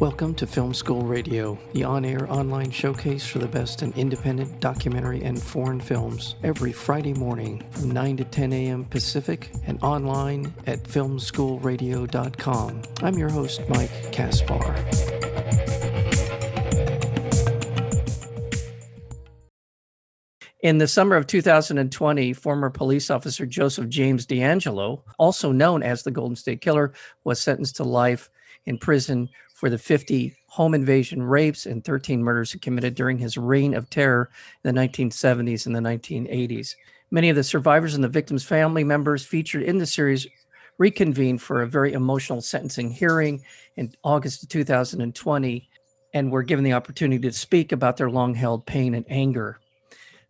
Welcome to Film School Radio, the on-air online showcase for the best in independent documentary and foreign films, every Friday morning from 9 to 10 a.m. Pacific and online at filmschoolradio.com. I'm your host, Mike Kaspar. In the summer of 2020, former police officer Joseph James D'Angelo, also known as the Golden State Killer, was sentenced to life in prison for the 50 home invasion rapes and 13 murders he committed during his reign of terror in the 1970s and the 1980s. Many of the survivors and the victims' family members featured in the series reconvened for a very emotional sentencing hearing in August of 2020 and were given the opportunity to speak about their long-held pain and anger.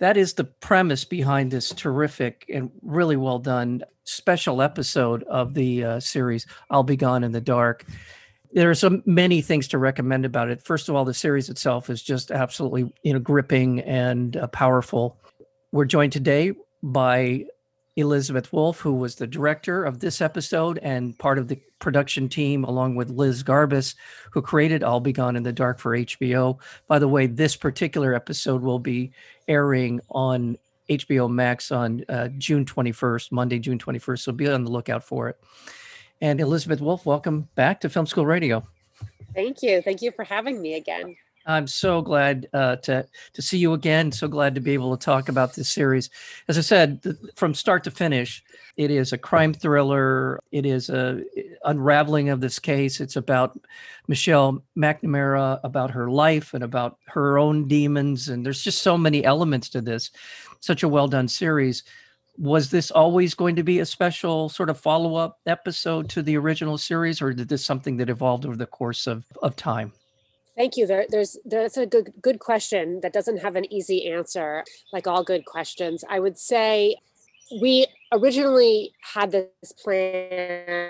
That is the premise behind this terrific and really well-done special episode of the series, I'll Be Gone in the Dark. There are so many things to recommend about it. First of all, the series itself is just absolutely gripping and powerful. We're joined today by Elizabeth Wolf, who was the director of this episode and part of the production team, along with Liz Garbus, who created I'll Be Gone in the Dark for HBO. By the way, this particular episode will be airing on HBO Max on Monday, June 21st, so be on the lookout for it. And Elizabeth Wolf, welcome back to Film School Radio. Thank you. Thank you for having me again. I'm so glad to see you again. So glad to be able to talk about this series. As I said, from start to finish, it is a crime thriller. It is an unraveling of this case. It's about Michelle McNamara, about her life and about her own demons. And there's just so many elements to this. Such a well-done series. Was this always going to be a special sort of follow-up episode to the original series, or did this something that evolved over the course of time? Thank you. That's a good question that doesn't have an easy answer, like all good questions. I would say we originally had this plan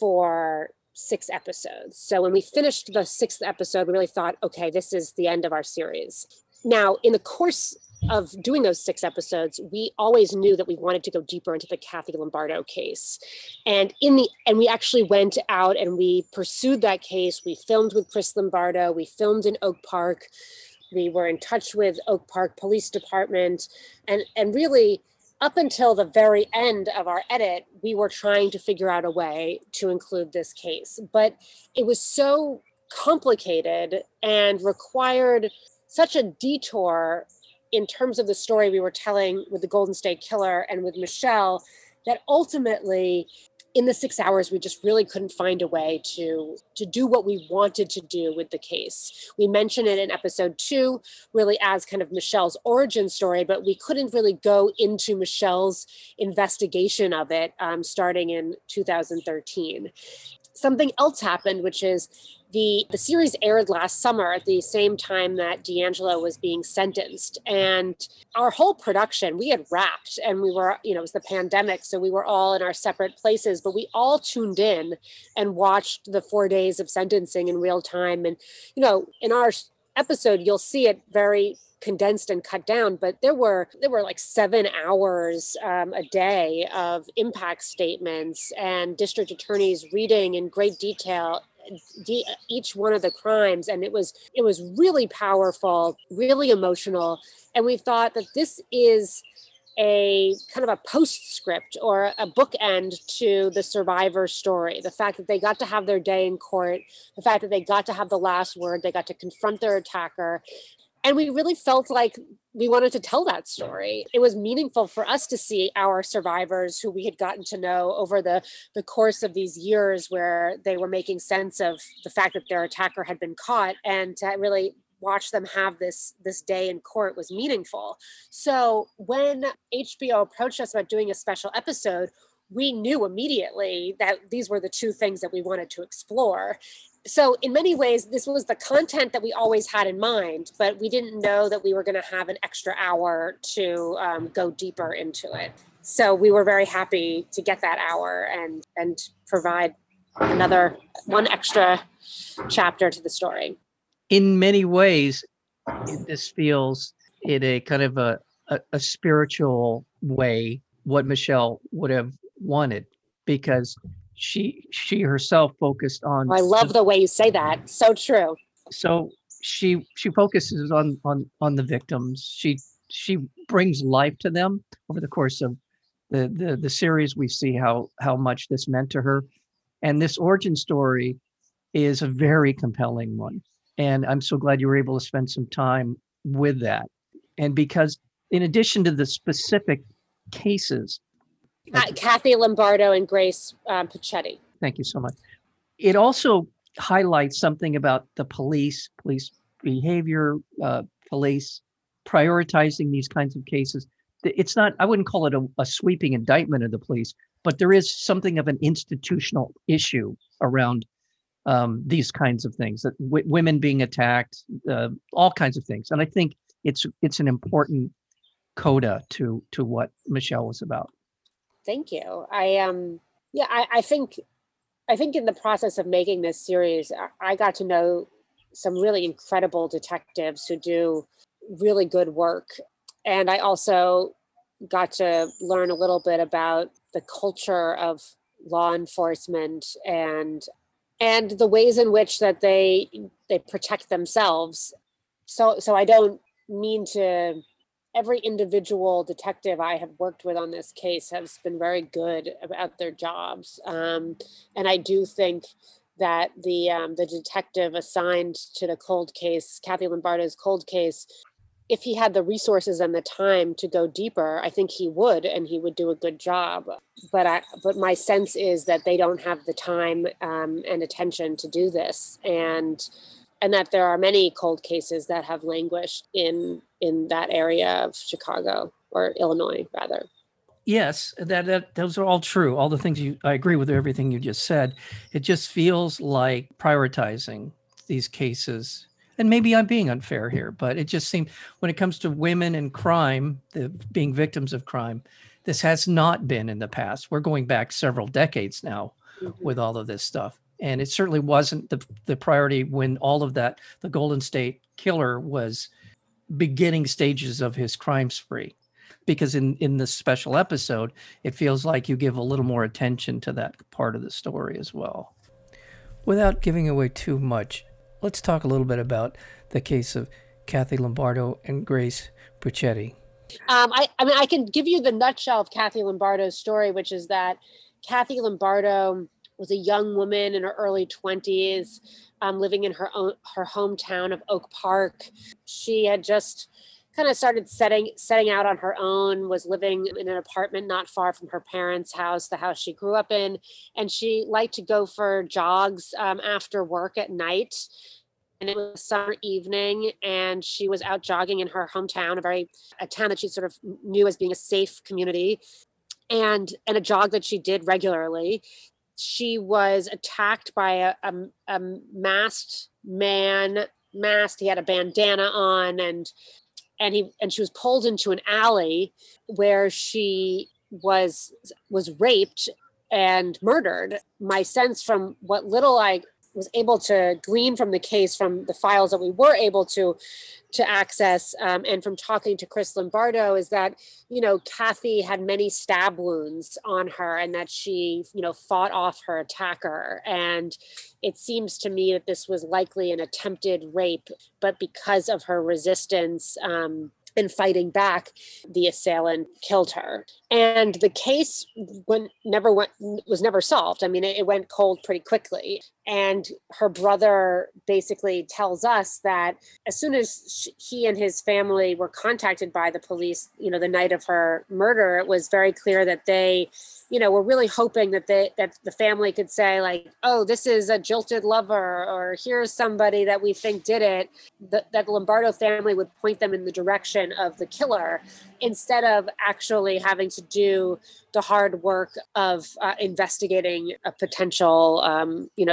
for 6 episodes. So when we finished the 6th episode, we really thought, okay, this is the end of our series. Now, in the course of doing those 6 episodes, we always knew that we wanted to go deeper into the Kathy Lombardo case. And we actually went out and we pursued that case. We filmed with Chris Lombardo, we filmed in Oak Park, we were in touch with Oak Park Police Department. And really, up until the very end of our edit, we were trying to figure out a way to include this case. But it was so complicated and required such a detour in terms of the story we were telling with the Golden State Killer and with Michelle, that ultimately in the 6 hours, we just really couldn't find a way to do what we wanted to do with the case. We mention it in episode 2, really as kind of Michelle's origin story, but we couldn't really go into Michelle's investigation of it starting in 2013. Something else happened, which is the series aired last summer at the same time that D'Angelo was being sentenced. And our whole production, we had wrapped and we were, it was the pandemic. So we were all in our separate places, but we all tuned in and watched the 4 days of sentencing in real time. And, in our episode, you'll see it very condensed and cut down, but there were like 7 hours a day of impact statements and district attorneys reading in great detail each one of the crimes. And it was really powerful, really emotional. And we thought that this is a kind of a postscript or a bookend to the survivor story. The fact that they got to have their day in court, the fact that they got to have the last word, they got to confront their attacker. And we really felt like we wanted to tell that story. It was meaningful for us to see our survivors who we had gotten to know over the course of these years where they were making sense of the fact that their attacker had been caught, and to really watch them have this day in court was meaningful. So when HBO approached us about doing a special episode, we knew immediately that these were the 2 things that we wanted to explore. So in many ways, this was the content that we always had in mind, but we didn't know that we were going to have an extra hour to go deeper into it. So we were very happy to get that hour and provide another 1 extra chapter to the story. In many ways, this feels in a kind of a spiritual way what Michelle would have wanted, because she herself focused on. Oh, I love the way you say that. So true. So she focuses on the victims. She brings life to them over the course of the series. We see how much this meant to her. And this origin story is a very compelling one. And I'm so glad you were able to spend some time with that. And because in addition to the specific cases, Kathy Lombardo and Grace Puccetti. Thank you so much. It also highlights something about the police behavior, police prioritizing these kinds of cases. It's not, I wouldn't call it a sweeping indictment of the police, but there is something of an institutional issue around these kinds of things, that women being attacked, all kinds of things. And I think it's an important coda to what Michelle was about. Thank you. I think in the process of making this series, I got to know some really incredible detectives who do really good work. And I also got to learn a little bit about the culture of law enforcement and the ways in which that they protect themselves. So I don't mean to. Every individual detective I have worked with on this case has been very good about their jobs. And I do think that the detective assigned to the cold case, Kathy Lombardo's cold case, if he had the resources and the time to go deeper, I think he would, and he would do a good job. But my sense is that they don't have the time and attention to do this. And that there are many cold cases that have languished in that area of Chicago, or Illinois, rather. Yes, that those are all true. All the things I agree with everything you just said. It just feels like prioritizing these cases. And maybe I'm being unfair here, but it just seems when it comes to women and crime, being victims of crime, this has not been in the past. We're going back several decades now with all of this stuff. And it certainly wasn't the priority when all of that, the Golden State Killer was beginning stages of his crime spree. Because in this special episode, it feels like you give a little more attention to that part of the story as well. Without giving away too much, let's talk a little bit about the case of Kathy Lombardo and Grace Puccetti. I mean, I can give you the nutshell of Kathy Lombardo's story, which is that Kathy Lombardo was a young woman in her early 20s, living in her hometown of Oak Park. She had just kind of started setting out on her own, was living in an apartment not far from her parents' house, the house she grew up in. And she liked to go for jogs after work at night. And it was summer evening, and she was out jogging in her hometown, a town that she sort of knew as being a safe community, and a jog that she did regularly. She was attacked by a masked man. He had a bandana on, and she was pulled into an alley where she was raped and murdered. My sense from what little I was able to glean from the case, from the files that we were able to access, and from talking to Chris Lombardo, is that, Kathy had many stab wounds on her, and that she, fought off her attacker. And it seems to me that this was likely an attempted rape, but because of her resistance, and fighting back, the assailant killed her. And the case was never solved. I mean, it went cold pretty quickly. And her brother basically tells us that as soon as he and his family were contacted by the police, the night of her murder, it was very clear that they, were really hoping that the family could say, like, oh, this is a jilted lover, or here's somebody that we think did it, that the Lombardo family would point them in the direction of the killer, instead of actually having to do the hard work of investigating a potential,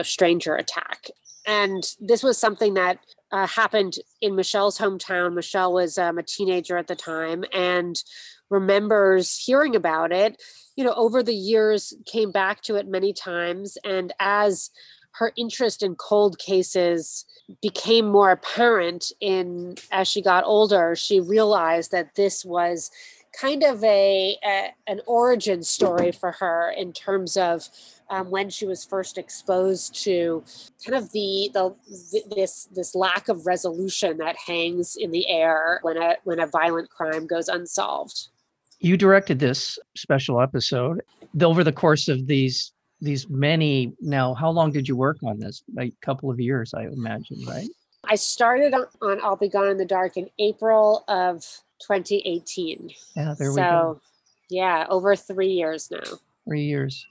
stranger attack. And this was something that happened in Michelle's hometown. Michelle was a teenager at the time and remembers hearing about it, over the years came back to it many times. And as her interest in cold cases became more apparent as she got older, she realized that this was kind of an origin story for her in terms of when she was first exposed to kind of this lack of resolution that hangs in the air when a violent crime goes unsolved. You directed this special episode over the course of these many. Now, how long did you work on this? A couple of years, I imagine, right? I started on I'll Be Gone in the Dark in April of 2018. Yeah, there we go. So, yeah, over 3 years now. 3 years.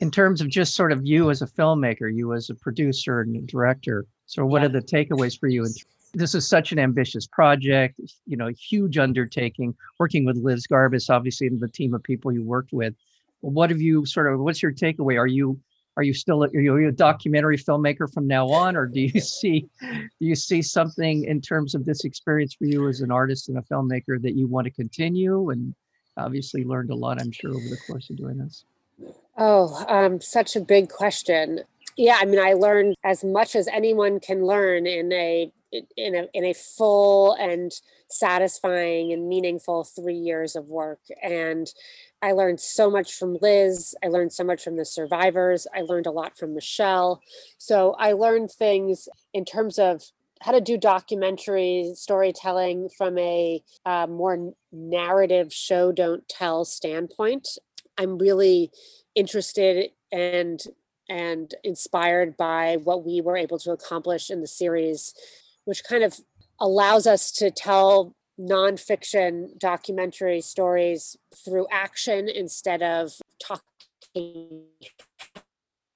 In terms of just sort of you as a filmmaker, you as a producer and a director, so what are the takeaways for you? And this is such an ambitious project, you know, huge undertaking, working with Liz Garbus, obviously, and the team of people you worked with. What have you sort of, what's your takeaway? Are you a documentary filmmaker from now on, or do you see something in terms of this experience for you as an artist and a filmmaker that you want to continue? And obviously learned a lot, I'm sure, over the course of doing this. Oh, such a big question. Yeah, I mean, I learned as much as anyone can learn in a full and satisfying and meaningful 3 years of work. And I learned so much from Liz. I learned so much from the survivors. I learned a lot from Michelle. So I learned things in terms of how to do documentary storytelling from a more narrative show don't tell standpoint. I'm really interested and inspired by what we were able to accomplish in the series, which kind of allows us to tell nonfiction documentary stories through action instead of talking.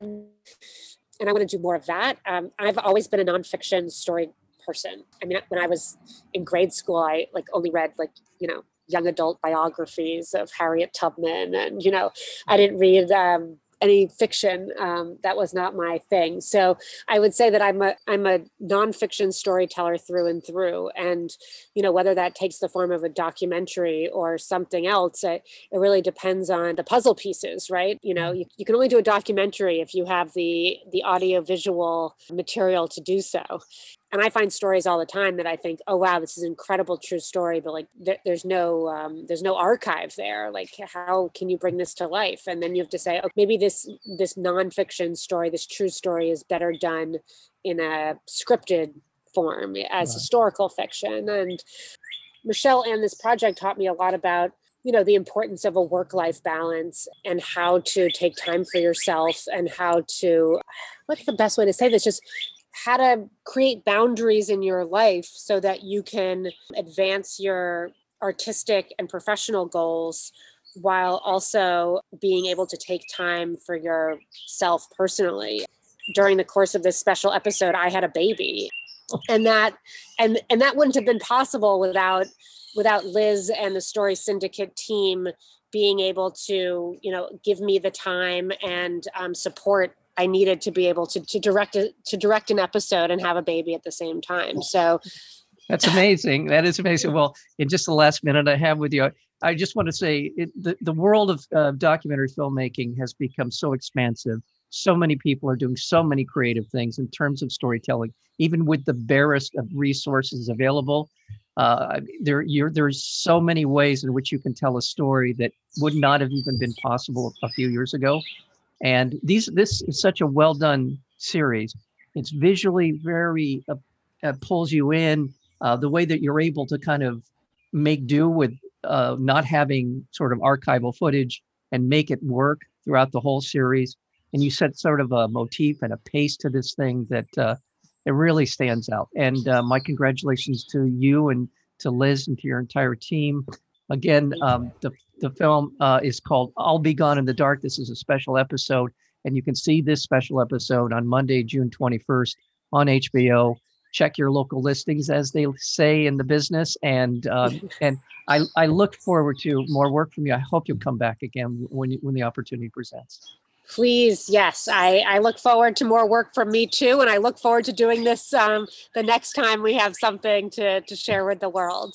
And I want to do more of that. I've always been a nonfiction story person. I mean, when I was in grade school, I only read young adult biographies of Harriet Tubman, and I didn't read any fiction. That was not my thing. So I would say that I'm a nonfiction storyteller through and through. And, whether that takes the form of a documentary or something else, it really depends on the puzzle pieces, right? You can only do a documentary if you have the audiovisual material to do so. And I find stories all the time that I think, oh, wow, this is an incredible true story, but there's no archive there. Like, how can you bring this to life? And then you have to say, oh, maybe this nonfiction story, this true story is better done in a scripted form as historical fiction. And Michelle and this project taught me a lot about, the importance of a work-life balance and how to take time for yourself and how to, what's the best way to say this? Just how to create boundaries in your life so that you can advance your artistic and professional goals while also being able to take time for yourself personally. During the course of this special episode, I had a baby, and that wouldn't have been possible without Liz and the Story Syndicate team being able to, give me the time and support I needed to be able to direct an episode and have a baby at the same time. So that's amazing. That is amazing. Well, in just the last minute I have with you, I just want to say the world of documentary filmmaking has become so expansive. So many people are doing so many creative things in terms of storytelling, even with the barest of resources available. There's so many ways in which you can tell a story that would not have even been possible a few years ago. And this is such a well-done series. It's visually very, pulls you in. The way that you're able to kind of make do with not having sort of archival footage and make it work throughout the whole series. And you set sort of a motif and a pace to this thing that it really stands out. And my congratulations to you and to Liz and to your entire team. Again, the film is called I'll Be Gone in the Dark. This is a special episode, and you can see this special episode on Monday, June 21st on HBO. Check your local listings, as they say in the business, and I look forward to more work from you. I hope you'll come back again when the opportunity presents. Please, yes. I look forward to more work from me too, and I look forward to doing this the next time we have something to share with the world.